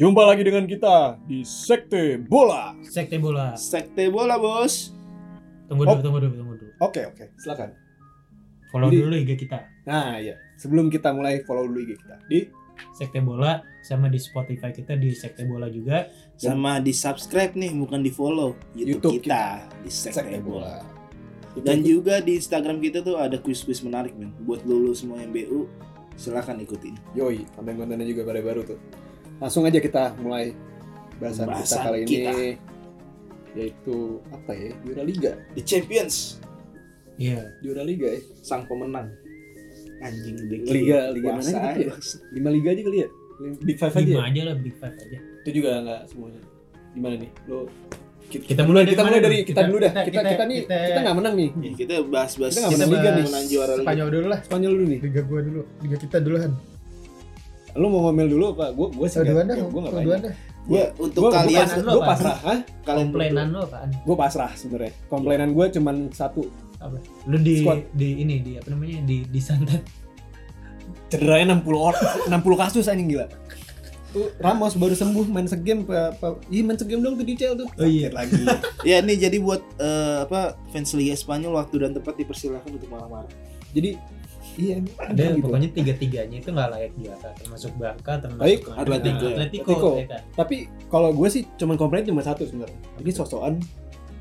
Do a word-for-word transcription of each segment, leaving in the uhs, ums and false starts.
Jumpa lagi dengan kita di Sekte Bola. Sekte Bola. Sekte Bola, Bos. Tunggu dulu, oh. tunggu dulu, tunggu dulu. Oke, okay, oke. Okay. Silakan. Follow di... dulu I G kita. Nah, iya. Sebelum kita mulai, follow dulu I G kita di Sekte Bola, sama di Spotify kita di Sekte Bola juga, sama di subscribe nih, bukan di follow YouTube, YouTube kita, kita di Sekte, Sekte Bola. Bola. Dan juga di Instagram kita tuh ada kuis-kuis menarik, men. Buat lulu semua yang B U, silakan ikutin. Yoi, konten kontennya juga baru-baru tuh. Langsung aja kita mulai bahasan, bahasan kita kali kita. ini, yaitu apa ya? Juara Liga, The Champions. Iya, yeah. Juara Liga ya, sang pemenang. Anjing liga liga, liga mana aja? Lima liga aja kali ya? Big Five aja. Lima aja lah, Big Five aja. Itu juga nggak semuanya. Gimana nih? Lo kita, kita mulai kita mulai dari kita, kita dulu dah. Kita kita, kita, kita nih kita, kita nggak menang nih. Ya, kita bahas-bahas kita menang liga nih. Menang juara liga. Spanyol dulu lah. Spanyol dulu nih. Liga gua dulu. Liga kita duluan. Lo mau ngomel dulu apa? Gua gua sih nggak. Gua nggak banyak. Gua untuk kalian gua pasrah. Komplainan lo apaan? Gua pasrah sebenarnya. Komplainan gua cuma satu. Apa? Lu di Squad. di ini di apa namanya di di santet cederanya enam puluh kasus anjing gila. Tuh Ramos baru sembuh main segame apa, apa ih main segame dong tuh di C L tuh. Oh iya lagi. Ya nih jadi buat uh, apa fans Liga Spanyol waktu dan tempat dipersilakan untuk marah-marah. Jadi iya ada gitu. Pokoknya tiga-tiganya itu enggak layak biasa termasuk Barca termasuk Atletico. Atletico. Tapi kalau gue sih cuman komplain cuma satu sebenarnya. Ini sosokan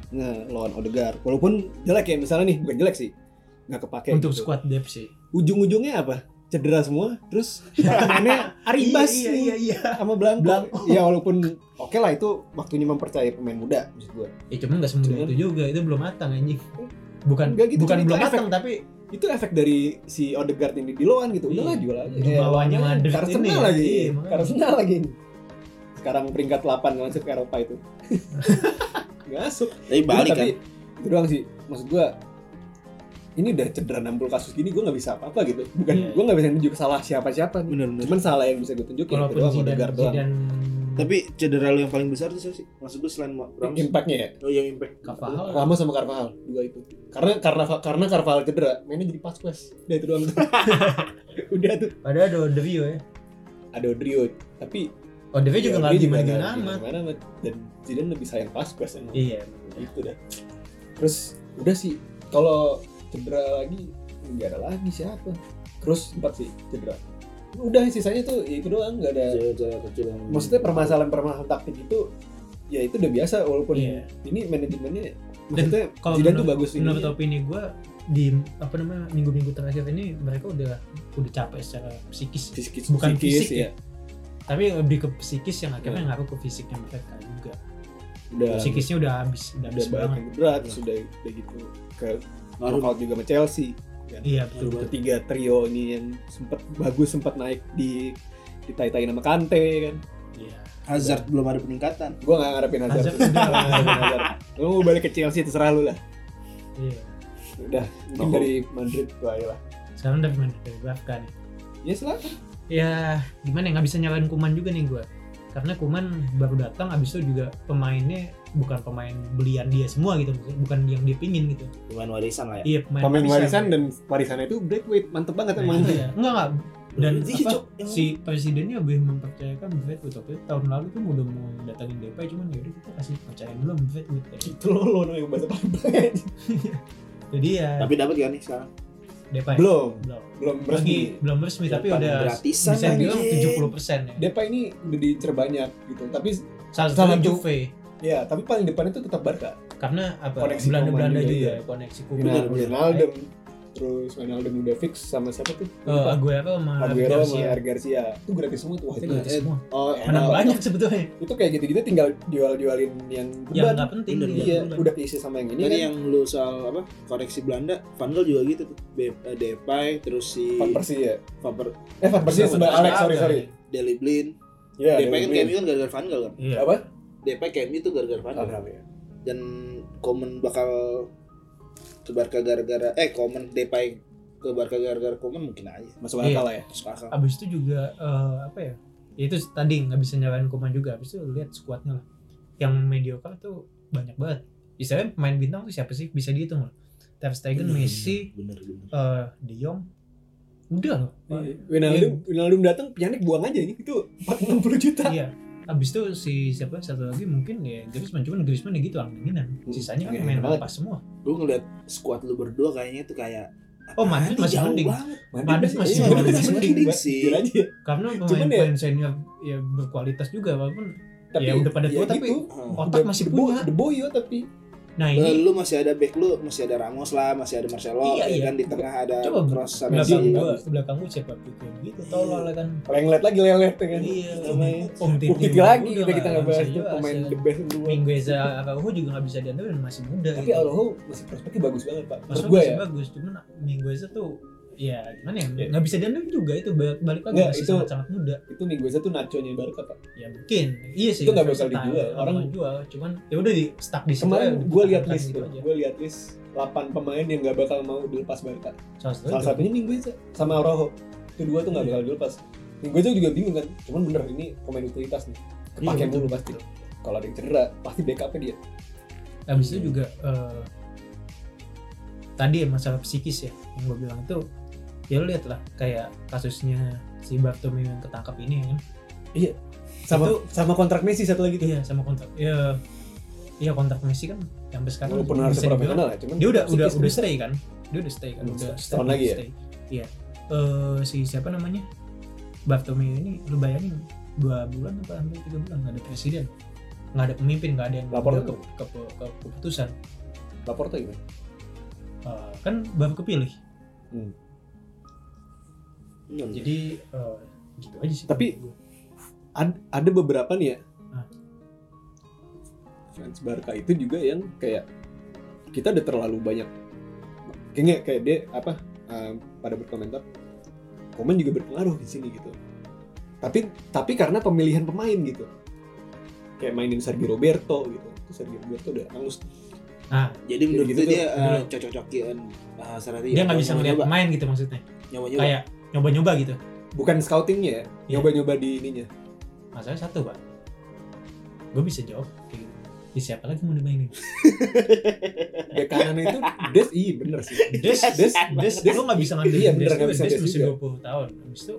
ngelawan Ødegaard walaupun jelek ya misalnya nih bukan jelek sih nggak kepake untuk gitu. Squad depth sih ujung-ujungnya apa cedera semua terus permainannya Aribas iya, iya, iya. sama Blanco. Blanco ya walaupun oke okay lah itu waktunya mempercaya pemain muda maksud gue ya cuman nggak semudah itu juga itu belum matang anjing bukan gitu, bukan belum matang tapi itu efek dari si Ødegaard ini di loan gitu udah lah jual aja bawahnya ada Arsenal lagi Arsenal lagi sekarang peringkat delapan masuk Eropa itu ngasuk. Tapi balik kan. Itu doang sih. Maksud gua ini udah cedera enam puluh kasus gini gua enggak bisa apa-apa gitu. Bukan yeah. gua enggak bisa nunjuk salah siapa-siapa. Bener-bener. Cuman salah yang bisa gua tunjukin itu doang udah gardoan. Tapi cedera lu yang paling besar itu siapa sih? Maksud gua selain Ramos impact-nya ya. Oh, yang impact Karvahal. Ramos sama Karvahal dua itu. Karena karena karena Karvahal cedera, mainnya jadi pas-pas. Udah itu doang. Udah tuh. Padahal ada Odrio ya. Ada Odrio, tapi Odrio juga enggak gimana-gimana amat. Dan Jidan lebih sayang pas-pas emang. Iya, gitu dah. Terus udah sih kalau cedera lagi enggak ada lagi siapa. Terus empat sih cedera. Udah sisanya tuh ya itu doang enggak ada. Cedera kecil. Maksudnya permasalahan-permasalahan taktik itu ya itu udah biasa walaupun iya. ini manajemennya maksudnya Jidan tuh bagus ini. Menurut opini gue di apa namanya minggu-minggu terakhir ini mereka udah udah capek secara psikis. Psikis bukan psikis, fisik ya. ya. Tapi lebih ke psikis yang akhirnya hmm. ngaruh ke fisiknya mereka juga. Udah, psikisnya udah habis, udah habis banget. Berat, nah. Sudah begitu ke knockout juga sama Chelsea. Kan? Iya betul. Betul. Tiga trio ini yang sempat bagus sempat naik di ditai-tai nama Kante kan. Iya. Hazard udah. Belum ada peningkatan. Gua enggak ngarepin Hazard. Hazard. Hazard. Lu mau balik ke Chelsea terserah lu lah. Iya. Udah, mungkin dari Madrid tuh ayolah. Sekarang dari Madrid dari Barca nih. Ya silakan. Ya, gimana enggak bisa nyalain Kuman juga nih gua. Karena Kuman baru datang abis itu juga pemainnya bukan pemain belian dia semua gitu bukan yang dia pingin gitu pemain warisan lah ya iya, pemain, pemain warisan, warisan dan warisannya itu Braithwaite mantep banget nah, emang iya. enggak enggak dan Ih, apa, si presidennya lebih mempercayakan Braithwaite waktu tahun lalu tuh udah mau datangin Depay cuman yaudah kita kasih percayaan dulu Braithwaite ya. Itu loh loh yang bahasa pantai jadi ya tapi dapat gak nih sekarang Depay belum belum belum resmi belum resmi tapi udah bisa bilang tujuh puluh persen ya. Depay ini udah dicer banyak gitu tapi salah satu Juve. Ya, tapi paling depan itu tetap Barca. Karena apa? Koneksi Belanda-Belanda juga, juga. koneksi Kuman. Wijnaldum terus Wijnaldum udah fix sama siapa tuh? Oh, Aguero sama Aguero sama Garcia. Itu gratis semua tuh. Wah, itu gratis semua. Oh, enak banyak sebetulnya. Itu kayak gitu-gitu tinggal jual-jualin yang yang enggak penting. Iya, udah keisi sama yang ini. Tadi yang lu soal apa? Koneksi Belanda, Van Gogh juga gitu tuh. Depay terus si Van Persia. Eh, Van Persia sama Alex, sorry sorry. Dele Blin. Depay kan kayaknya kan gara-gara Van Gogh kan. Apa? Depay K M I itu gara-gara Van Gogh ya. Dan Komen bakal ke Barca gara-gara eh Komen Depay ke Barca gara-gara Komen mungkin aja. Masuk akal lah ya. Masuk akal. Abis itu juga uh, apa ya? Ya itu tadi nggak bisa nyalain Komen juga. Abis itu lihat squadnya lah. yang mediocre tuh banyak banget. Istilahnya pemain bintang tuh siapa sih, bisa dihitung loh. Ter Stegen, bener, Messi, bener, bener. Uh, De Jong, udah loh. Wijnaldum datang, Pjanic buang aja ini, itu empat ratus enam puluh juta. Iya. Abis itu si siapa satu lagi mungkin ya Griezmann, cuman Griezmann ya gitu anginginan. Sisanya kan main lepas semua. Lu ngeliat squad lu berdua kayaknya tuh kayak oh Madrid masih mending, Madrid masih mending sih. Karena pemain-pemain senior ya berkualitas juga walaupun ya udah pada tua tapi otak masih punya. Deboyo tapi. Nah ini lu masih ada back lu, masih ada Ramos lah, masih ada Marcelo, iya, iya. Kan di tengah ada Kroos sama si belakang gua siapa pikir gitu tolol kan. Lenglet lagi lenglet kan. Iya, Om Titi lagi udah kita enggak bahas itu pemain the best dulu. Mingueza, Araújo juga enggak bisa diandalkan, masih muda. Tapi Araújo masih prospeknya bagus banget, Pak. Maksud gua ya. Bagus, cuman Mingueza tuh ya gimana ya? Enggak bisa diandalkan juga itu balik lagi masih sangat muda. Itu Mingueza tuh naconya Barca, Pak. Ya mungkin. Iya sih. Itu enggak bakal dijual. Orang jual, cuman ya udah di stuck di situ. Kemarin gua lihat list tuh. Gua lihat list delapan pemain yang enggak bakal mau dilepas Barca. Salah satunya Mingueza sama Araújo. Itu dua tuh enggak bakal dilepas. Mingueza juga bingung kan. Cuman bener ini pemain utilitas nih. Kepake dulu pasti. Kalau ada yang cedera, pasti backupnya dia. Habis itu juga tadi masalah psikis ya yang gua bilang itu. Ya lu lihat lah kayak kasusnya si Bartomeo yang ketangkap ini kan. Iya. Sama itu, sama kontrak Messi satu lagi tuh. Iya, sama kontrak. Iya. Iya, kontrak Messi kan sampai sekarang. Lu pernah harus profesional ya, cuman dia udah udah udah stay kan. Dia udah stay kan. Udah setahun lagi ya. Iya. Eh si siapa namanya? Bartomeo ini lu bayangin dua bulan apa hampir tiga bulan enggak ada presiden. Enggak ada pemimpin, enggak ada yang lapor ke, ke, ke, ke keputusan. Lapor tuh gimana? Uh, kan baru kepilih. Hmm. Hmm. Jadi uh, gitu aja sih. Tapi ad, ada beberapa nih ya. Hah? Fans Barca itu juga yang kayak kita udah terlalu banyak. Kayaknya kayak dia apa uh, pada berkomentar. Komen juga berpengaruh di sini gitu. Tapi tapi karena pemilihan pemain gitu. Kayak mainin Sergio Roberto gitu. Terus Sergio Roberto udah angus. Nah, jadi menurut gitu, itu dia uh, cocok-cocokin bahasa tadi. Dia enggak bisa ngelihat pemain gitu maksudnya. Nyoba-nyoba. Kayak nyoba-nyoba gitu. Bukan scoutingnya ya, yeah. Nyoba-nyoba di ininya. Masalahnya satu, Pak. Gue bisa jawab kayak gitu. Ya siapa lagi mau dimainin? Bek kanan itu Des, iya bener sih. Des, Des, Des, lu enggak bisa ngambil. Iya, bener enggak bisa. Des usia dua puluh tahun. Habis itu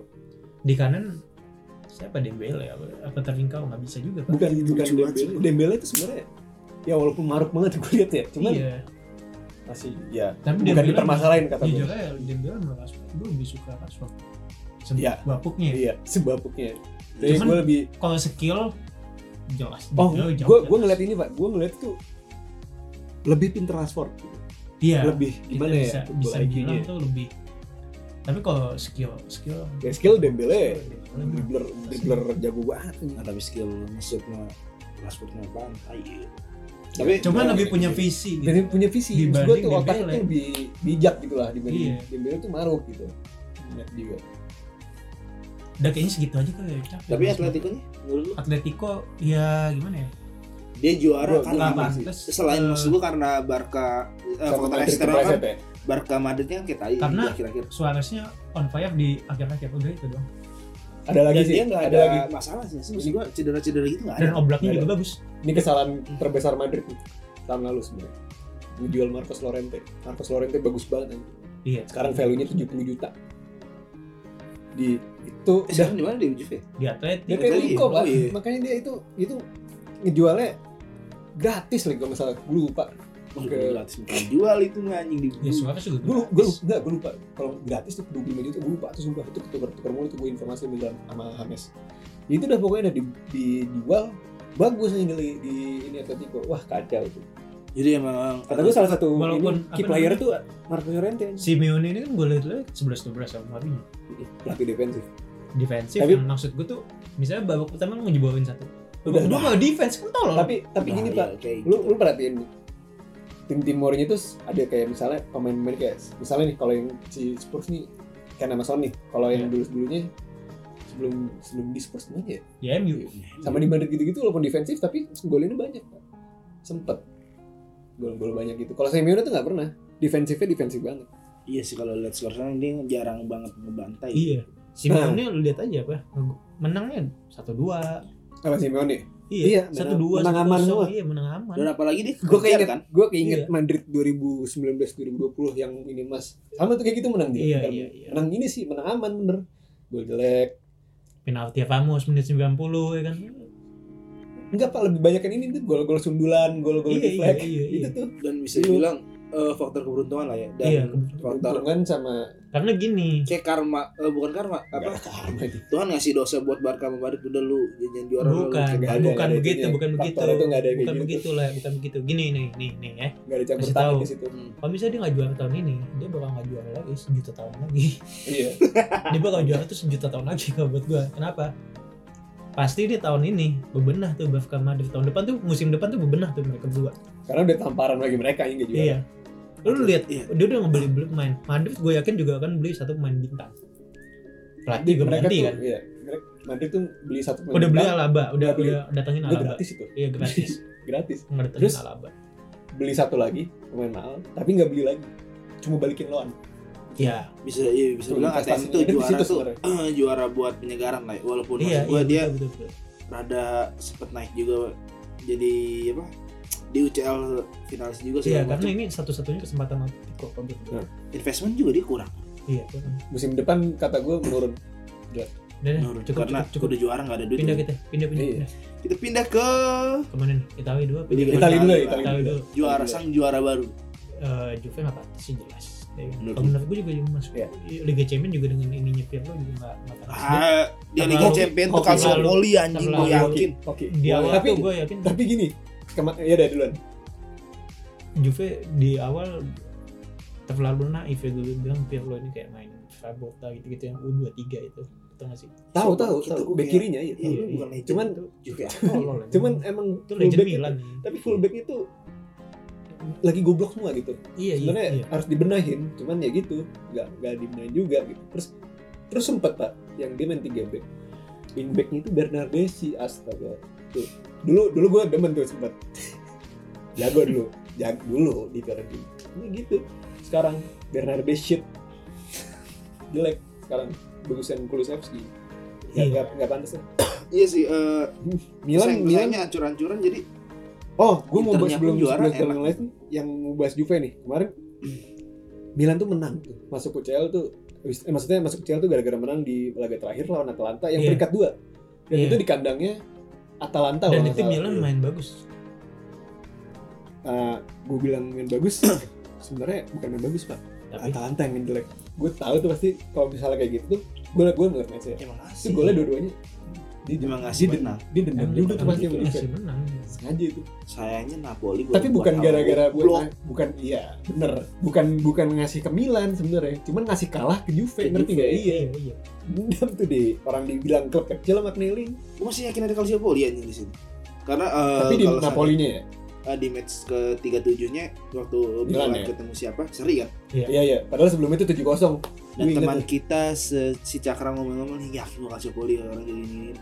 di kanan siapa Dembele apa, apa Terlingkau enggak bisa juga, Pak. Bukan bukan Dembele. Dembele itu sebenarnya ya walaupun maruk banget gue lihat ya, cuman iya. Masih ya tapi bukan dipermasalahin kata gue. Jujur aja, Dembele malah gue lebih suka Rashford. Sebapuknya. Iya, sebapuknya. Jadi gue lebih kalau skill jelas. Oh, gue gue ngeliat ini Pak, gue ngeliat tuh lebih pinter Rashford. Iya. Lebih gimana ya? Bisa bilang tuh lebih. Tapi kalau skill, skill, ya skill Dembele, dribbler, dribbler jago banget. Tapi skill masuknya Rashfordnya bang, ayo. Tapi cuman ya, lebih punya visi gitu. Punya visi. Terus gue tuh otaknya tuh lebih bijak gitulah dibanding iya. Dembele tuh maruk gitu. Benar juga. Udah kayaknya segitu aja kali ya. Capek. Tapi Atletico nih menurut lu? Atletico ya gimana ya? Dia juara karena selain uh, maksud gue karena Barca eh faktor eksternal kan. Ya? Barca Madridnya kan kita karena akhir-akhir Suarez-nya on fire di akhir-akhir udah itu doang. Ada lagi sih, ada, ada lagi masalah sih, maksud gue cedera-cedera gitu nggak ada. Dan Oblaknya juga bagus. Ini kesalahan terbesar Madrid nih, tahun lalu sebenarnya. Jual Marcos Llorente, Marcos Llorente bagus banget aja. Iya. Sekarang value-nya tujuh puluh juta. Di itu. Eh, sekarang di mana di Juve? Di Atletico. Di Atletico Pak. Makanya dia itu itu ngejualnya gratis lagi kalau misalnya gue lupa. Ke gratis bukan jual itu anjing di. Ya Suarez juga. Gue gue enggak gue lupa. Kalau gratis tuh dua puluh lima juta gue lupa tuh sumpah itu tukar-tukar mulu tuh gue informasi bilang sama Hames. Itu udah pokoknya udah di, dijual bagus aja di, di ini Atletico. Wah kacau tuh. Jadi emang kata gue salah satu walaupun key player tuh Marcos Llorente. Simeone ini kan gue lihat-lihat sebelas dua belas sama Mourinho. Pelatih defensif. Defensif. Tapi maksud gue tuh misalnya babak pertama mau jebolin satu. Udah enggak defense kan tolol. Tapi tapi gini Pak, lu lu perhatiin tim-tim Mourinho itu ada kayak misalnya pemain-pemain kayak misalnya nih kalau yang si Spurs nih kayak nama Son nih kalau yeah. Yang dulu-dulunya sebelum sebelum di Spurs namanya ya yeah, M U sama di Madrid gitu-gitu walaupun defensif tapi golnya banyak sempet gol-gol banyak gitu kalau Simeone tuh nggak pernah defensifnya defensif banget iya sih kalau lihat Spurs-nya dia jarang banget ngebantai iya Simeone nah. Lihat aja apa menangnya satu dua kalau Simeone Iya, satu dua satu iya menang aman. Dan apalagi nih, gue keinget kan, gue keinget iya. Madrid dua ribu sembilan belas dua ribu dua puluh yang ini mas, sama tuh kayak gitu menang dia. Iya, iya, iya. Menang ini sih menang aman bener, gue jelek. Penalti Ramos menit sembilan puluh ya kan? Enggak pak, lebih banyak kan ini tuh gol-gol sundulan, gol-gol deflek, iya, iya, iya, iya. Itu tuh. Dan bisa dibilang uh, faktor keberuntungan lah ya. Dan iya, keberuntungan sama. Karena gini. Kayak karma, uh, bukan karma. Apa? Karma itu. Tuhan ngasih dosa buat Barca membarik udah lu janjian juara. Bukan, bukan, bukan begitu, bukan begitu. Bukan begitu lah, bukan begitu. Gini nih, nih, nih ya. Gak ada campur tangan di situ. Kalau misalnya dia nggak juara tahun ini, dia bakal nggak juara lagi sejuta tahun lagi. Iya. Dia bakal juara tuh sejuta tahun lagi kalau buat gua. Kenapa? Pasti dia tahun ini bebenah tuh Barca Madrid tahun depan tuh musim depan tuh bebenah tuh mereka berdua. Karena udah tamparan bagi mereka yang enggak juara. Iya. Lu lihat iya. Dia udah ngebeli beli pemain. Madrid gue yakin juga akan beli satu pemain bintang. Pelatih juga ganti kan. Iya. Madrid tuh beli satu pemain. Udah beli Alaba, udah beli datangin Alaba. Gratis itu. Iya, gratis. gratis. Terus Alaba. Beli satu lagi pemain mahal, tapi enggak beli lagi. Cuma balikin loan. Ya bisa ya bisa bilang A T M itu juara tuh uh, juara buat penyegaran lah walaupun iya, iya, dia betul, betul, betul. Rada sempet naik juga jadi apa di U C L finalis juga sih. Iya karena macam. Ini satu-satunya kesempatan kok nah. Investment juga dia kurang. Iya kurang. Musim depan kata gue menurun. Udah. Menurun cukup, karena cukup, cukup. Udah juara nggak ada duit. Pindah kita pindah pindah. Iya. Kita pindah ke kemana nih? Italia dua. Italia dulu Italia dulu. Juara sang juara baru. Juve nggak apa sih jelas. Menurut menurut gue juga yang masuk ya. Liga Champions juga dengan ininya Pirlo juga nggak nggak panas. Ah, dia Liga Champions tuh kasih oli anjing gue yakin. Oke. Di awal tapi gue yakin. Tapi gini, kema- ya udah duluan. Juve di awal terlalu naif ya gue bilang Pirlo ini kayak main Sabota gitu-gitu yang U dua puluh tiga itu atau nggak sih? Tahu tahu tahu. Bek kirinya ya. Bukan legend. Cuman Juve. Cuman emang itu legend Milan. Tapi fullback itu lagi goblok semua gitu. Iya, sebenarnya iya. Harus dibenahin, cuman ya gitu, nggak nggak dibenahin juga gitu. Terus terus sempet pak, yang dia main tiga back, wing backnya itu Bernardeschi, astaga. Tuh dulu dulu gue demen tuh sempet, jago dulu, jago dulu di Fiorentina. Ini gitu. Sekarang Bernardeschi jelek, sekarang bagusan Kulusevski. Nggak nggak pantas lah. Iya sih. Uh, Milan Milannya ancur-ancuran jadi. Oh, gue mau bahas belum juara yang lain yang mau bahas Juve nih. Kemarin Milan tuh menang tuh. Masuk U C L tuh eh, maksudnya masuk U C L tuh gara-gara menang di laga terakhir lawan Atalanta yang yeah. peringkat dua. Dan yeah. itu di kandangnya Atalanta. Dan itu Milan itu. Main bagus. Uh, gue bilang main bagus. Sebenarnya bukan main bagus, Pak. Tapi Atalanta yang main jelek. Gue tahu tuh pasti kalau misalnya kayak gitu tuh gue gue ngeliat match-nya. Itu golnya dua-duanya. Dia cuma ngasih benar. Dia dendam dulu tuh pasti menang. Sengaja itu. Sayangnya Napoli. Tapi bukan gara-gara buat bukan iya, bener. Bukan bukan ngasih ke Milan sebenarnya, cuman ngasih kalah ke Juve, ngerti enggak? Iya, iya. Dendam tuh deh. Orang dibilang klub kecil Magnelli. Gua masih yakin ada kalau siapa dia di sini. Karena tapi di Napolinya ya. Di match ke tiga puluh tujuh-nya waktu Milan ketemu siapa? Seri kan? Iya, iya. Padahal sebelumnya itu tujuh kosong. Dan teman kita se- si Cakra ngomong-ngomong nih, yakin bakal Napoli orang kayak gini.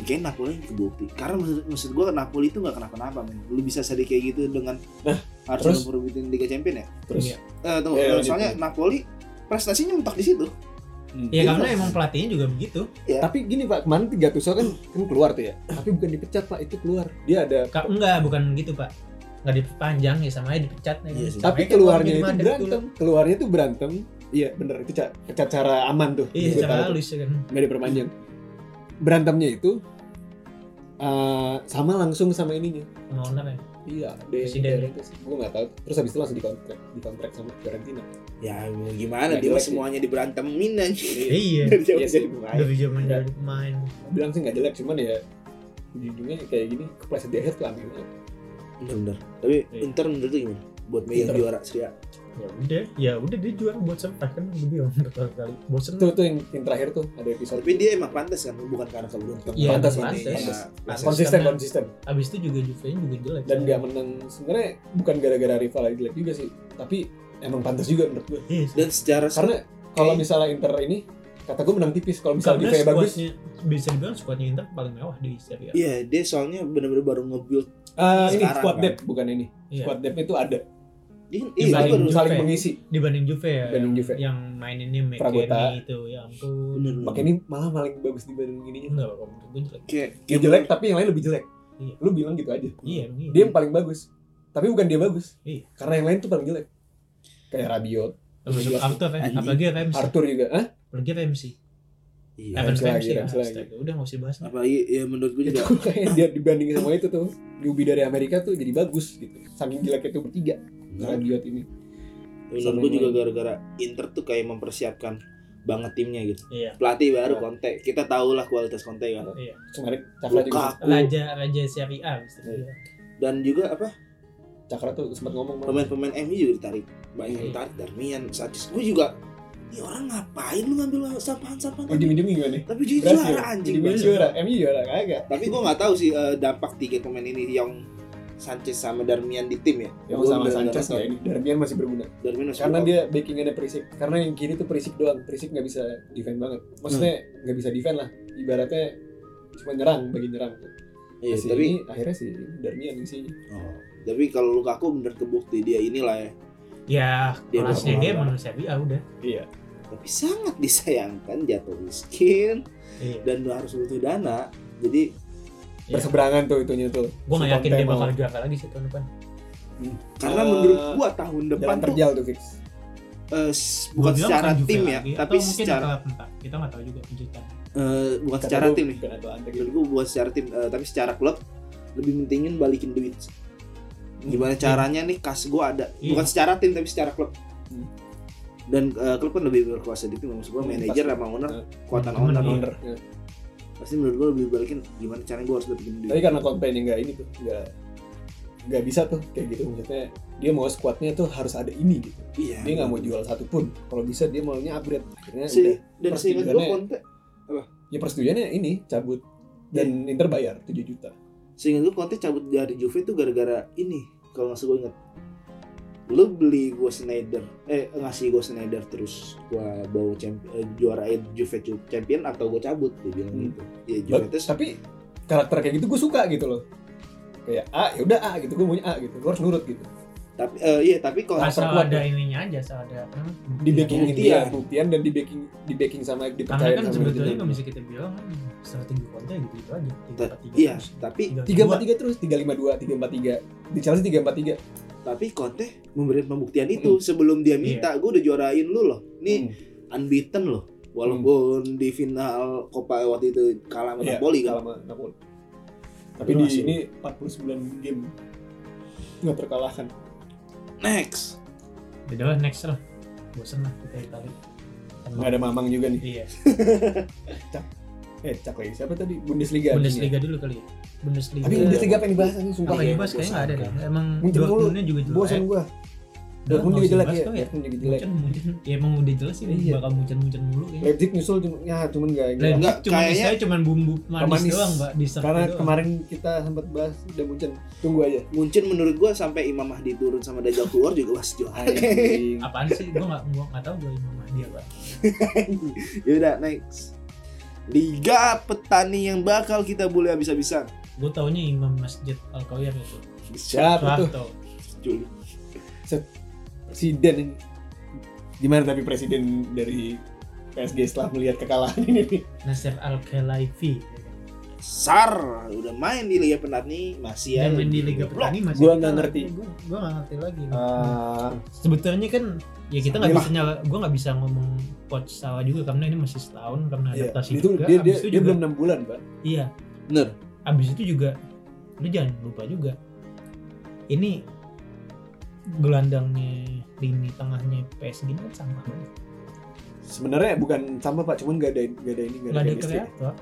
Mungkin Napoli kebukti. Karena maksud, maksud gue Napoli itu nggak kenapa-napa men. Lu bisa sedih kayak gitu dengan nah, harus memperbitin Liga Champions ya. Terus, eh uh, tunggu, ya, ya, soalnya ya. Napoli prestasinya mentok di situ. Hmm. Ya, ya karena emang pelatihnya juga begitu. Ya. Tapi gini Pak, kemarin Gattuso kan kan keluar tuh ya. Tapi bukan dipecat Pak, itu keluar. Dia ada Ka- enggak, bukan gitu Pak. Enggak diperpanjang ya sama aja dipecatnya. Ya, gitu. Tapi keluarnya itu berantem. Keluarnya itu berantem. Iya benar itu ca- ca- cara aman tuh. Iya cara halus kan. Nggak diperpanjang. Berantemnya itu uh, sama langsung sama ininya. Sama owner ya. Iya. Presiden itu sih. Gue nggak tahu. Terus habis itu langsung dikontrak, dikontrak sama Fiorentina. Ya gimana? Nah, dia semuanya diberantemin aja. Iya. Dari zaman jadi pemain. Dari zaman jadi pemain. Bilang sih nggak jelek cuman ya ujungnya kayak gini kepleset di akhir tuh aneh banget. Benar. Tapi Inter menurut tuh gimana? Buat megang juara sih ya. Ya udah, ya udah dia juara buat sempat kan lebih orang berkali-kali. Bosen tuh tuh yang, yang terakhir tuh ada episode. Tapi dia emang pantas kan, bukan karena keberuntungan. Iya, pantas ini. Konsisten konsisten. Abis itu juga Juve-nya juga jelek. Dan nggak menang sebenarnya bukan gara-gara rival lagi jelek juga sih, tapi emang pantas juga menurut gue. Yes. Dan secara karena okay. Kalau misalnya Inter ini kata gue menang tipis kalau misalnya Juve bagus. Bisa dibilang skuadnya Inter paling mewah di Serie A. Iya, dia soalnya benar-benar baru nge-build. Uh, ini squad depth kan? Bukan ini. Yeah. Squad depth itu ada. Dibanding Juve, saling mengisi dibanding Juve ya dibanding Juve. Yang maininnya McGrady itu ya ampun. Makanya ini malah paling bagus dibanding ininya. Enggak, menurut gue jelek. Kayak jelek tapi yang lain lebih jelek. Iya. Lu bilang gitu aja. Iya, iya. Dia yang paling bagus. Tapi bukan dia bagus. Iya. Karena yang lain tuh paling jelek. Kayak Rabiot, Arthur, apalagi Ramsey. Arthur juga, ah? Pergi Ramsey. Iya. Apalagi Ramsey. Udah enggak usah bahas. Apalagi ya menurut gue juga kayak dia dibandingin sama itu tuh. Juve dari Amerika tuh jadi bagus gitu. Saking jeleknya tuh bertiga. Rabiot ini. Menurut gue juga gara-gara Inter tuh kayak mempersiapkan banget timnya gitu. Iya. Pelatih baru Conte. Kita tahulah kualitas Conte kan. Iya. Cakra raja raja Serie A mesti. Dan juga apa? Cakra tuh sempat ngomong pemain-pemain M U juga ditarik. Banyak yang ditarik, Darmian, Satis. Gue juga ini orang ngapain lu ngambil sampan-sampan? Ujung-ujungnya gimana? Tapi juara anjing. Juara, M U juara kagak. Tapi gue enggak tahu sih dampak tiga pemain ini yang Sanchez sama Darmian di tim ya. Yang sama Sanchez ya ini. Darmian masih berguna. Darmian masih karena berguna. Dia backingannya Perisik. Karena yang kiri tuh Perisik doang. Perisik nggak bisa defend banget. Maksudnya nggak hmm. bisa defend lah. Ibaratnya cuma nyerang bagi nyerang. Iya. Masih tapi ini, akhirnya sih Darmian isinya. Oh. Tapi kalau Lukaku bener kebukti dia inilah ya. Ya. Kelasnya dia manusia biasa udah. Iya. Tapi sangat disayangkan jatuh miskin iya. Dan harus butuh dana. Jadi berseberangan ya. Tuh itunya tuh. Gue nggak yakin dia bakal juara lagi sih tahun depan. Hmm. Karena uh, menurut gue tahun depan terjal tuh fix. Uh, bukan secara tim ya, lagi, tapi secara kita nggak tahu juga kejutan. Uh, bukan kita secara tim nih. Menurut gue bukan secara tim, uh, tapi secara klub lebih pentingin balikin duit. Gimana hmm. caranya nih kas gue ada? Iya. Bukan secara tim tapi secara klub. Hmm. Dan uh, klub kan lebih berkuasa di tim. Maksud gue hmm, manajer sama owner, uh, kekuatan owner. owner. Ya. Pasti menurut gue lebih balikin gimana caranya gue harus dapetin duit. Tapi karena kontennya nggak ini tuh nggak nggak bisa tuh kayak gitu maksudnya dia mau squadnya tuh harus ada ini gitu. Iya, dia nggak mau jual satu pun. Kalau bisa dia maunya upgrade. Akhirnya si, udah. Dan seingat gue Conte apa? Ya persetujuannya ini cabut dan yeah. Inter bayar tujuh juta. Seingat gue Conte cabut dari Juve tuh gara-gara ini kalau nggak salah gue ingat. Lu beli gue Schneider eh ngasih gue Schneider terus gue bawa champion, eh, juara Juve champion atau gue cabut dia bilang hmm. gitu ya Juve terus tapi karakter kayak gitu gue suka gitu loh kayak A ya udah A gitu gue maunya A gitu gue harus nurut gitu tapi eh, iya tapi kalau asal ada ininya aja asal ada di backing dia buktian dan di backing di backing sama dipercaya sama kan sebetulnya kalau misalnya kita bilang strategi Conte gitu itu aja iya tapi tiga empat tiga terus tiga lima dua tiga empat tiga di Chelsea tiga empat tiga tapi Conte memberi pembuktian itu mm. sebelum dia minta, yeah. gue udah juarain lu loh, ini mm. unbeaten loh, walaupun mm. di final Copa waktu itu kalah sama yeah, Napoli kan? Kalah sama Napoli. Tapi di sini empat puluh sembilan game nggak terkalahkan. Next, udah next lah, bosan lah kita Itali. Nggak ada Mamang juga nih. Iya. Cak, eh Cak lagi siapa tadi? Bundesliga. Bundesliga dulu kali ya. Bundesliga. Tapi Bundesliga apa yang dibahas ini sumpah kayak dibahas kayaknya enggak ada deh. Emang Dortmund-nya juga jelek. Bosan gua. Dortmund juga jelek ya. Dortmund juga jelek. Ya emang udah jelas sih iya. Bakal muncul-muncul mulu kayaknya. Leipzig nyusul cuma ya cuman enggak enggak kayaknya cuman bumbu manis doang, Mbak, di serta. Karena kemarin kita sempat bahas udah Munchen. Tunggu aja. Munchen menurut gua sampai Imam Mahdi turun sama Dajjal keluar juga was juara. Apaan sih? Gua enggak gua enggak tahu gua Imam Mahdi apa. Ya udah, next. Liga petani yang bakal kita boleh habis-habisan. Gue taunya Imam Masjid Al-Qayyar itu. Siapa tuh? Presiden. Gimana tapi presiden dari P S G setelah melihat kekalahan ini? Nasser Al-Khelaifi. Sar udah main di Liga Petani masih ya. Main di Liga Petani masih. Gua enggak ngerti. Gua, gua enggak ngerti lagi. Uh, Sebetulnya kan ya kita enggak bisa nyala, gua enggak bisa ngomong coach salah juga karena ini masih setahun karena iya, adaptasi itu, juga. Dia, dia, itu dia juga, belum enam bulan, Pak. Iya. Benar. Abis itu juga lu jangan lupa juga. Ini gelandangnya lini tengahnya P S G ini sama banget. Sebenarnya bukan sama, Pak, cuman enggak ada enggak ada ini enggak ada kreator.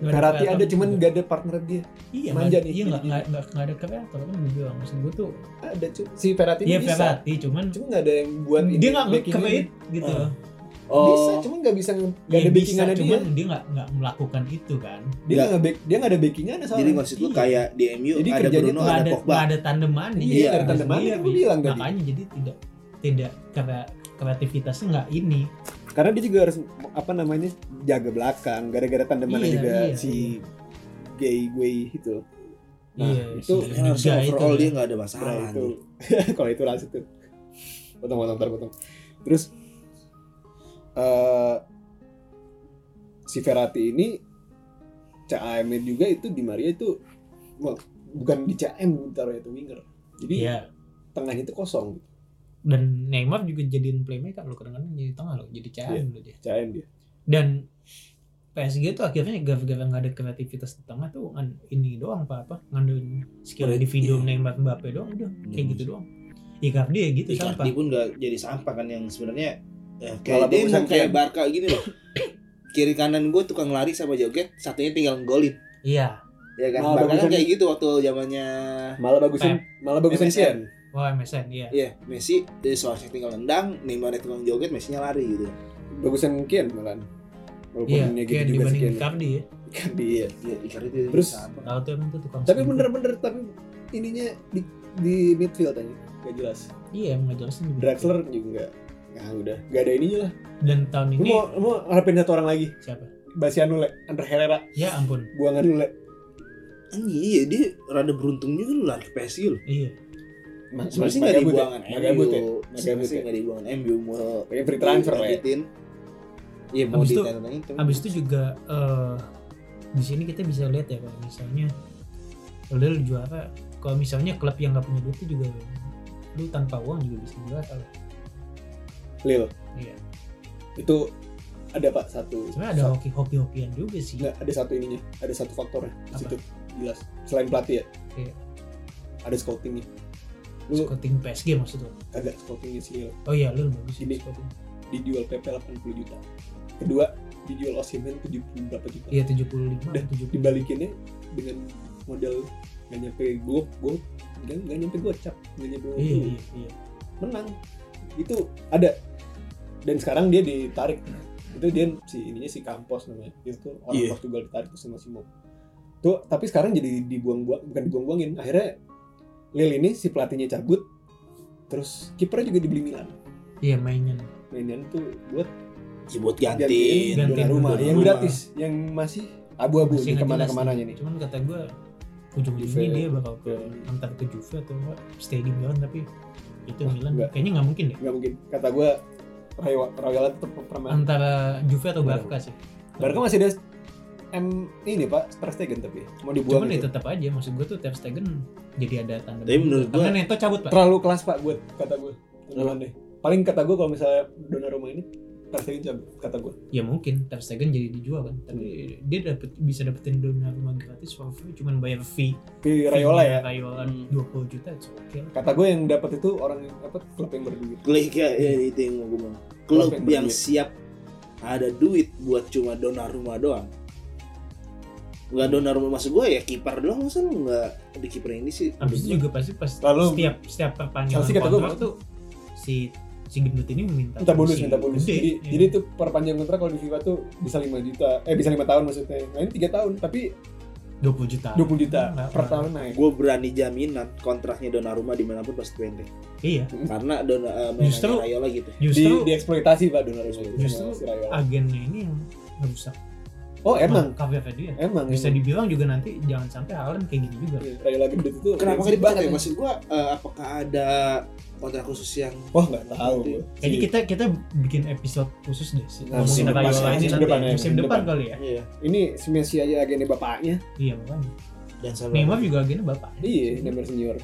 Berarti ada cuman enggak ada partner dia. Iya, manja nih. Iya enggak enggak enggak ada kreator kan gue bilang maksud gue tuh ada cu- si Ferrati ya, bisa. Iya Ferrati cuman cuma enggak ada yang buat dia enggak create gitu. Uh. Oh. Bisa cuman enggak bisa enggak ya, ada backingannya dia. Cuman dia enggak enggak melakukan itu kan. Dia enggak back dia enggak ada backingannya ada soalnya. Jadi maksud lu iya. kayak di M U jadi ada Bruno ada Pogba. Enggak ada tandeman. Iya, ada tandeman yang gue bilang tadi. Makanya jadi tidak tidak karena kreativitasnya enggak ini. Karena dia juga harus apa namanya jaga belakang gara-gara tandemannya iya, juga iya, si iya. Gay Guay itu. Nah, iya, itu harusnya si overall dia enggak ada masalah itu. Kalau itu langsung tuh. Potong-potong potong. Terus uh, si Ferrati ini C A M juga itu Di Maria itu bukan di C M ditaruhnya itu winger. Jadi yeah. tengahnya itu kosong. Dan Neymar juga jadiin playmaker lo, kadang-kadang jadi tengah lo, jadi C M yeah. lo dia. C M dia. Dan P S G tuh akhirnya gara-gara nggak ada kreativitas di tengah tuh ini doang apa-apa, ngandelin skill di video yeah. Neymar Mbappe doang udah kayak yeah. gitu doang. Icardi ya gitu Icardi sampah. Icardi pun nggak jadi sampah kan, yang sebenarnya eh, kayak dia mau kayak Barca gini loh. Kiri kanan gue tukang lari sama joget, satunya tinggal nggolin. Iya. Ya kan. Malah Barca kan kayak gitu waktu zamannya. Malah bagusin, Pem. malah bagusin M S N. Wah wow, M S N iya. Iya yeah, Messi dari soalnya tinggal nendang, Neymar itu tukang joget, Messinya lari gitu. Bagusan Kian malah. Walaupun yeah, gitu juga dibanding Icardi ya. Icardi ya. Iya, Icardi itu. Terus tahu tuh emang tuh tukang. Tapi bener-bener tapi ininya di di midfield aja enggak jelas. Iya, emang enggak jelas nih. Draxler juga enggak. Nah, udah enggak ada ininya lah. Dan tahun ini mau mau ngarepin satu orang lagi. Siapa? Basianu Le, Ander Herrera. Ya ampun. Buangan lu Le. Iya, dia rada beruntung juga lu lari P S G lu. Iya. Sebenarnya enggak dibuangan. Enggak gabut ya. Sebenarnya enggak dibuangan M U mau kayak free transfer lah. Iya, mau ditantangin tuh. Habis itu juga uh, di sini kita bisa lihat ya kalau misalnya Lille juara, kalau misalnya klub yang enggak punya duit itu juga lu tanpa uang juga bisa juara kalau Lille. Iya. Itu ada Pak satu. Sebenarnya ada hoki hoki-hokian juga sih. Enggak, ada satu ininya, ada satu faktornya di situ. Jelas. Selain pelatih ya. Iya. Ada scouting-nya. Lu scouting P S G maksud lu? Agak scouting-nya sih Lille. Oh iya, Lille bagus ini scouting. Dijual P P delapan puluh juta. Kedua, dijual Osimhen tujuh puluh berapa juta? Iya, tujuh puluh lima. Dan dibalikinnya dengan modal gak nyampe go, go, gak, gak nyampe gocap, gak nyampe go. Iya, iya, iya. Menang. Itu ada. Dan sekarang dia ditarik. Itu dia si ininya si Campos namanya. Itu orang yeah. Portugal ditarik sama si Mo. Tuh, tapi sekarang jadi dibuang-buang, bukan dibuang-buangin. Akhirnya Lille ini si pelatihnya cabut. Terus kipernya juga dibeli Milan. Iya, yeah, mainnya. Mainan tuh buat ya buat gantiin Donnarumma yang gratis, yang masih abu-abu masih nih kemana-kemananya nih. Cuman kata gue ujung-ujungnya dia bakal ke antar ke Juve atau enggak stay di Milan, tapi itu ah, Milan enggak. Kayaknya nggak mungkin deh. Nggak mungkin. Kata gue Raiola tetap permain. Antara Juve atau Barca sih. Barca masih ada M ini Pak Ter Stegen tapi mau dibuang. Cuman itu tetap aja maksud gue tuh Ter Stegen jadi ada tanda. Tapi menurut gue Neto cabut Pak. Terlalu kelas Pak buat kata gue. Milan deh. Paling kata gue kalau misalnya Donnarumma ini Ter Stegen cabut kata gue. Ya mungkin Ter Stegen jadi dijual kan. Tapi hmm. dia dapat bisa dapetin Donnarumma gratis for free, cuma bayar fee. Fee Raiola ya. Raiola dua puluh juta itu oke. Okay. Kata gue yang dapat itu orang apa klub yang berduit. Klub ya, ya itu yang gue bilang. Klub yang, yang siap ada duit buat cuma Donnarumma doang. Enggak Donnarumma maksud gue ya kiper doang masa lu enggak di kiper ini sih. Habis itu juga pasti pas lalu, setiap setiap perpanjangan kontrak tuh si si gendut ini meminta minta bonus, minta bonus. Jadi ya. Jadi itu perpanjang kontrak kalau di FIFA tuh bisa lima juta. Eh bisa lima tahun maksudnya. Nah ini tiga tahun tapi dua puluh juta. dua puluh juta nah, per nah. tahun naik. Gue berani jaminan kontraknya Donnarumma dimanapun pasti pendek. Iya. Karena Donna uh, mainannya Raiola gitu. Justru di, dieksploitasi Pak Donnarumma itu. Justru si agennya ini yang ngerusak. Oh emang K V V dia. Emang bisa emang. Dibilang juga nanti jangan sampai Haaland kayak gini juga. Iya, Raiola gendut itu. Kenapa enggak dibakat ya? Maksud gue uh, apakah ada kontrak khusus yang wah oh, enggak tahu. Jadi kita kita bikin episode khusus deh sih. Nah, musim depan ini nanti depan, musim depan, depan kali ya. Iya. Ini si Messi aja agennya bapaknya. Iya, bapaknya. Dan Neymar juga agennya bapaknya. Iya, Neymar senior.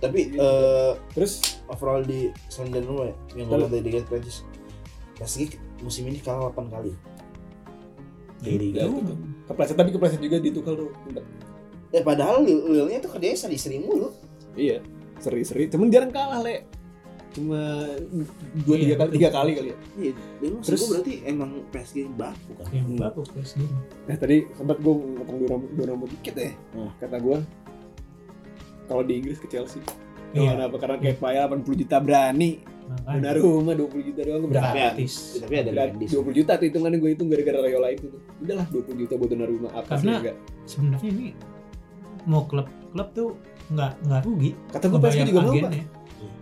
Tapi uh, terus overall di Sunderland dulu ya, yang gol dari Liga Prancis. Pasti musim ini kalah delapan kali. Jadi ya, gitu. Kepleset tapi kepleset juga di Tuchel tuh. Ya padahal Lille-nya tuh kerjanya seri-seri mulu. Iya. Seri-seri, cuman jarang kalah le, cuma dua tiga kali tiga kali kali ya. Iya, terus gue berarti emang P S G baku kan? Yang baku P S G. Nah tadi sempat gue ngotong dua rambut dikit ya, nah. Kata gue kalau di Inggris ke Chelsea, iya. Kenapa? Karena Depay iya. delapan puluh juta berani, Donnarumma dua puluh juta doang gratis. Tapi ada gratis. dua puluh juta tuh hitungannya gue hitung gara-gara Raiola itu. Udahlah dua puluh juta buat Donnarumma apa sih enggak? Sebenarnya ini mau klub-klub tuh nggak nggak rugi. Kata gue P S G juga mau Pak.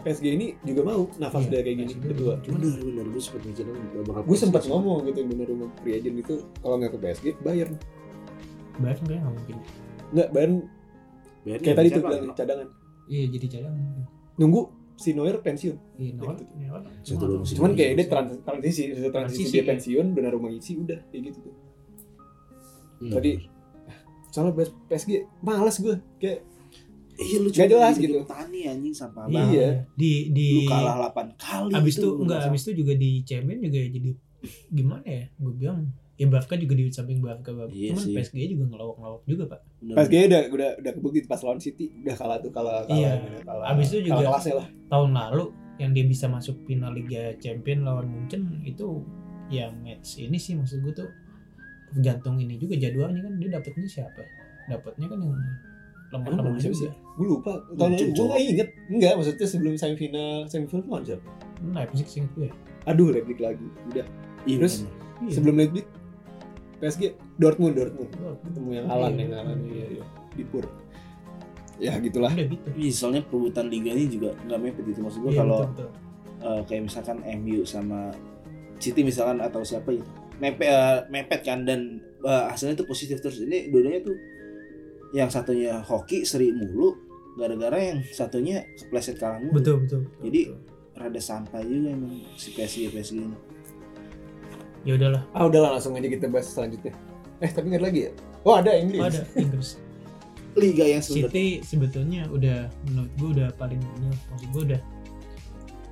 P S G ini juga mau nafas iya, udah kayak gini kedua. Cuma benar-benar gue sempat mikirin bakal. Gue sempat ngomong gitu benar-benar free agent itu kalau nggak ke P S G Bayern. Bayern kayak nggak mungkin. Nggak Bayern. Bayern kayak tadi tuh bilang cadangan. Iya jadi cadangan. Nunggu si Neuer pensiun. Iya Neuer. Cuman kayak dia transisi transisi dia pensiun benar-benar isi udah kayak gitu tuh. Tadi Soalnya P S G malas gue kayak iya lu cuma jelas gitu. Tani anjing sampah banget. Iya. Di di lu kalah delapan kali. Abis itu enggak, abis itu juga di Champions juga jadi gimana ya? Gue bilang ya Barca juga di samping Barca. Iya cuman sih. P S G juga ngelawak-ngelawak juga, Pak. P S G udah udah udah kebukti pas lawan City udah kalah tuh kalah kalah. Iya. Kalah, abis itu juga lah. Tahun lalu yang dia bisa masuk final Liga Champions lawan Munchen itu ya match ini sih maksud gue tuh gantung ini juga jadwalnya kan dia dapatnya siapa? Dapatnya kan yang lemah-lemah sih. Gue lupa. Tahun lalu gue nggak inget. Enggak, maksudnya sebelum semifinal semifinal lawan siapa? Leipzig sih gue. Aduh, Leipzig lagi. Udah. Iya, terus iya. Sebelum Leipzig P S G Dortmund Dortmund. Ketemu yang Alan yang Alan iya iya di Pur. Ya gitulah. Udah gitu. Iya, soalnya perebutan liga ini juga nggak mepet itu maksud gue iya, kalau uh, kayak misalkan M U sama City misalkan atau siapa gitu. Mepet uh, mepet kan dan uh, hasilnya tuh positif terus. Ini dua-duanya tuh yang satunya hoki seri mulu gara-gara yang satunya kepleset kalah mulu. Betul betul. betul Jadi betul. Rada sampah juga emang si P S G P S G ini. Ya udahlah. Ah udahlah langsung aja kita bahas selanjutnya. Eh tapi nggak lagi ya? Oh ada Inggris. Ada Inggris. Liga yang sudah. City sebetulnya udah menurut gue udah paling ini, maksud gue udah.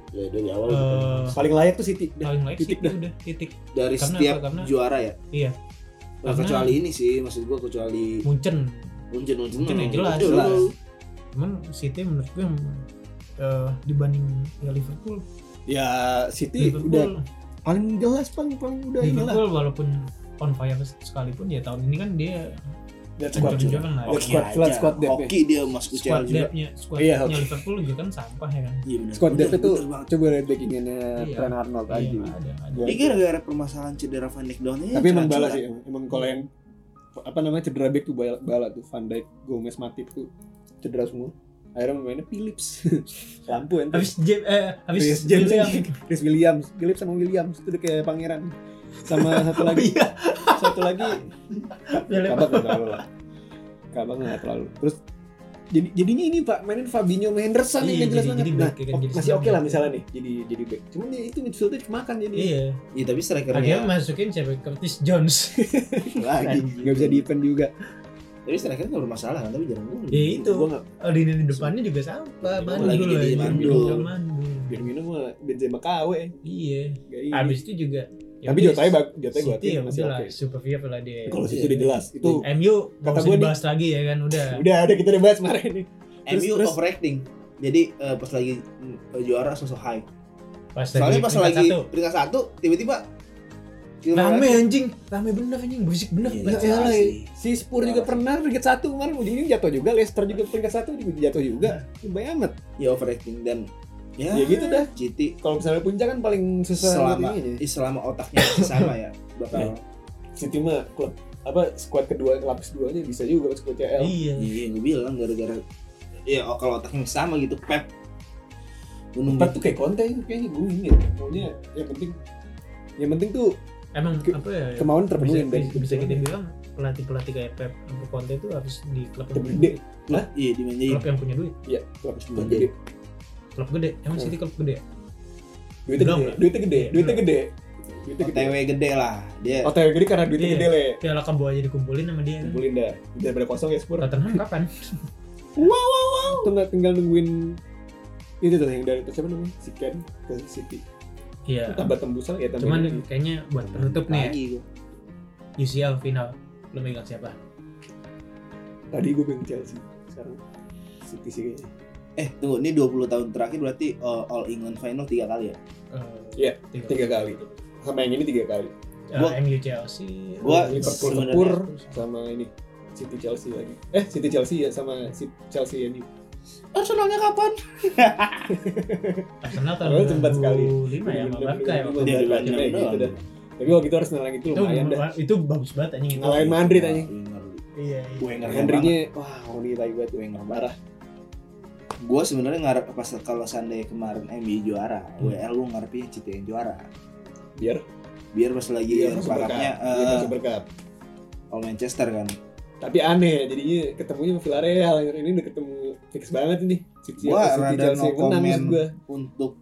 Ya dari awal. Uh, gitu. Paling layak tuh City. Paling layak titik City udah titik. Dari karena setiap apa, karena, juara ya. Iya. Nah, kecuali ini sih maksud gue kecuali. Munchen. Unjen-unjen yang jelas, jelas. Cuman City menurut gue uh, dibanding ya Liverpool. Ya City Liverpool, udah paling jelas paling paling udah ini lah. Liverpool walaupun on fire sekalipun ya tahun ini kan dia kencang-kencangan lah. Oke aja. Oke dia masuk Chelsea juga. Squadnya Liverpool juga kan sampah ya kan. Squad depth itu coba lihat backingannya Trent Arnold aja. Ini gara-gara permasalahan cedera Van Dijk doang. Tapi emang balas sih emang kalau yang apa namanya cedera back tuh bala tuh Van Dijk, Gomez, Matip tuh cedera semua. Akhirnya mainnya Phillips. Lampu ente. Habis James eh habis James Chris Williams, Phillips sama Williams itu udah kayak pangeran. Sama satu lagi. satu lagi. Kabak enggak terlalu lah. Kabak enggak terlalu. Terus jadi jadinya ini Pak mainin Fabinho sama Henderson yang jelas banget. Nah, masih oke lah misalnya nih jadi jadi back. Cuman ya itu midfieldnya kemakan jadi. Iya. Iya tapi strikernya. Akhirnya masukin siapa Curtis Jones. Lagi enggak bisa defend juga. Tapi strikernya enggak bermasalah kan tapi jarang gol. Ya itu. Di lini depannya juga sampah. Bandul lagi mandul. Firmino mah Benzema K W. Iya. Habis itu juga ya, tapi Jotanya bagus, Jotanya gue hati masih oke. Super Vip lah dia. Kalau situ udah jelas, itu M U kata gue dibahas lagi ya kan udah. Udah, udah kita dibahas kemarin ini. M U overacting. Jadi uh, pas lagi uh, juara sosok high. Pas soalnya pas lagi peringkat satu, tiba-tiba rame anjing, rame bener anjing, berisik bener. Ya, ya, si Spur juga pernah peringkat satu kemarin, ujungnya jatuh juga, Leicester juga peringkat satu jatuh juga. Bayang amat. Ya overacting dan ya, ya gitu dah. Citi kalau misalnya puncak kan paling susah selama ini. Selama otaknya sama ya. Bakal Citi mah klub apa skuad kedua lapis duanya bisa juga skuad C L. Iya, iya gue bilang gara-gara ya kalau otaknya sama gitu Pep. Menunggu Pep tuh kayak Conte itu kayaknya gue inget. Pokoknya yang penting yang penting tuh emang ke, apa ya kemauan terpenuhi bisa, bisa, bisa kita bilang pelatih-pelatih kayak Pep atau Conte itu harus di klub yang gede. Nah, iya di mana klub yang punya duit. Iya, klub yang punya duit. Klub gede, emang City klub gede. Duitnya gede, duitnya gede, duitnya gede. Duitnya gede. O T W gede lah dia. O T W gede karena duitnya gede le. Piala Kamboja aja dikumpulin sama dia. Kumpulin dah. Daripada kosong ya Spurs. Tottenham kapan? Wow wow wow. Tinggal tinggal nungguin itu tuh yang dari siapa namanya? Si Ken ke City. Iya. Tambah tembusan ya tambah. Cuman ini kayaknya buat penutup nih ya. U C L final. Lu megang siapa? Tadi gue pengen Chelsea, sekarang City sih kayaknya. Eh tunggu, ini dua puluh tahun terakhir berarti uh, All England Final tiga kali ya? Iya, uh, tiga kali sama yang ini tiga kali uh, gua, M U Chelsea, gua Liverpool, Liverpool sama ini City Chelsea lagi eh City Chelsea ya sama City Chelsea ya ini Arsenalnya kapan? Arsenal tahun dua ribu lima ya sama Barca ya waktu itu dah. Tapi waktu itu Arsenal lagi itu lumayan dah itu bagus banget anjing ngalahin Madrid anjing iya iya Henry-nya wah ini tai banget Wenger parah. Gue sebenarnya ngarep pas kalau Sunday kemarin M U juara, hmm. W L gue ngarepin City yang juara. Biar biar pas lagi separatnya eh All Manchester kan. Tapi aneh jadinya ketemunya sama Villarreal ini udah ketemu fix banget ini. City Chelsea menang menurut gue. Untuk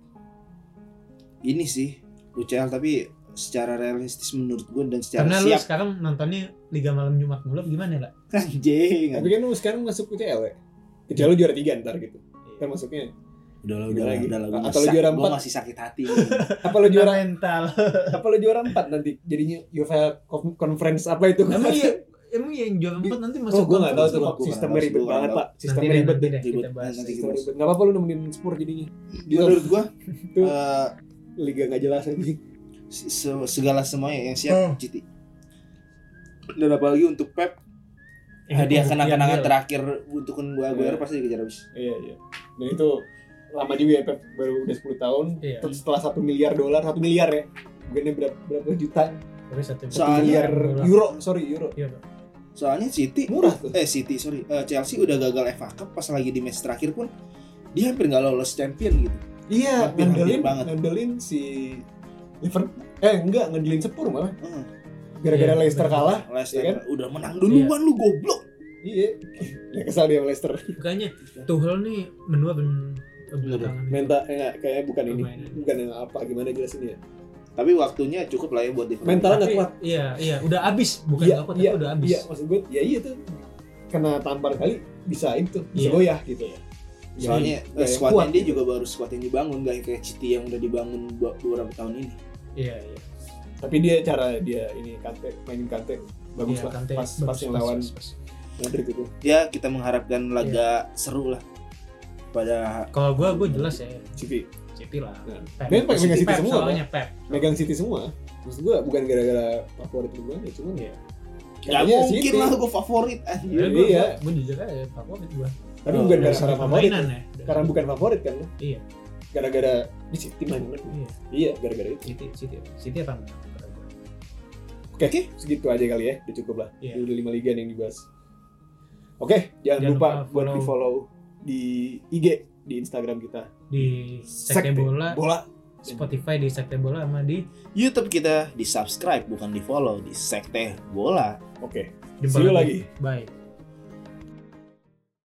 ini sih U C L tapi secara realistis menurut gue dan secara karena siap. Karena lu sekarang nontonnya Liga Malam Jumat mulu gimana lah? Anjing. Tapi kan lu sekarang masuk U C L ya? Kecuali lu juara tiga ntar gitu. Kan masuknya udah lah udah lah udah lah atau lu juara empat masih sakit hati. Apa lu juara mental? Apa lu juara empat nanti jadinya UEFA Conference apa itu? Emang iya, emang yang juara empat nanti masuk. Oh, gue enggak tahu tuh sistemnya ribet banget, Pak. Sistemnya ribet deh. Enggak apa-apa lu nemenin Spur jadinya. Menurut gue tuh liga enggak jelas anjing. Segala semuanya yang siap Citi. Dan apalagi untuk Pep hadiah kenang-kenangan terakhir untuk Aguero pasti dikejar habis. Iya, iya. Dan itu lama juga ya Pep, baru udah sepuluh tahun, iya. Setelah satu miliar dolar, satu miliar ya, bukannya berapa, berapa juta, soalnya euro, sorry euro. euro soalnya City, murah tuh eh City, sorry, uh, Chelsea udah gagal F A Cup pas lagi di match terakhir pun dia hampir gak lolos champion gitu. Iya, hampir, ngandelin, hampir ngandelin si Liverpool, eh enggak, ngandelin Spurs malah hmm. gara-gara yeah, Leicester kalah, Leicester ya kan? Udah menang duluan yeah. Lu goblok. Iya, ya kesal dia Leicester kayaknya. Tuchel nih menua ben mental enggak eh, kayaknya bukan ini mainan. Bukan yang apa gimana jelasin ya, tapi waktunya cukup lah ya buat di mentalnya nggak kuat. Iya iya udah abis, bukan nggak ya, kuat ya, tapi udah abis ya, maksud gue ya iya tuh kena tampar kali bisa itu bisa goyah ya, gitu ya. Soalnya ya, squadnya dia gitu. Juga baru squad yang dibangun gak kayak City yang udah dibangun beberapa tahun ini. Iya iya tapi dia cara dia ini Kante mainin Kante bagus ya, lah Kante, pas bagus, pas yang lawan Madrid gitu ya. Kita mengharapkan laga ya. Seru lah. Pada kalau gua gua jelas ya City City lah nah. Pep. Pep, Pep, City Pep, semua, soalnya Pep megang City semua. Terus gua bukan gara-gara favorit gua ya, cuman ya nggak mungkin lah gua favorit anjir. Ya, iya gua jujur aja favorit gua tapi oh, bukan gara-gara favorit mainan, ya. Karena bukan favorit kan lo iya gara-gara ini City main iya. Iya gara-gara itu City City City apa enggak. Oke okay. Segitu aja kali ya udah cukup lah yeah. Udah lima liga yang dibahas. Oke okay, jangan, jangan lupa, lupa buat di follow di I G, di Instagram kita di Sekte Bola, Bola. Spotify di Sekte Bola sama di YouTube kita di subscribe bukan di follow di Sekte Bola. Oke, okay. Jumpa lagi. Bye.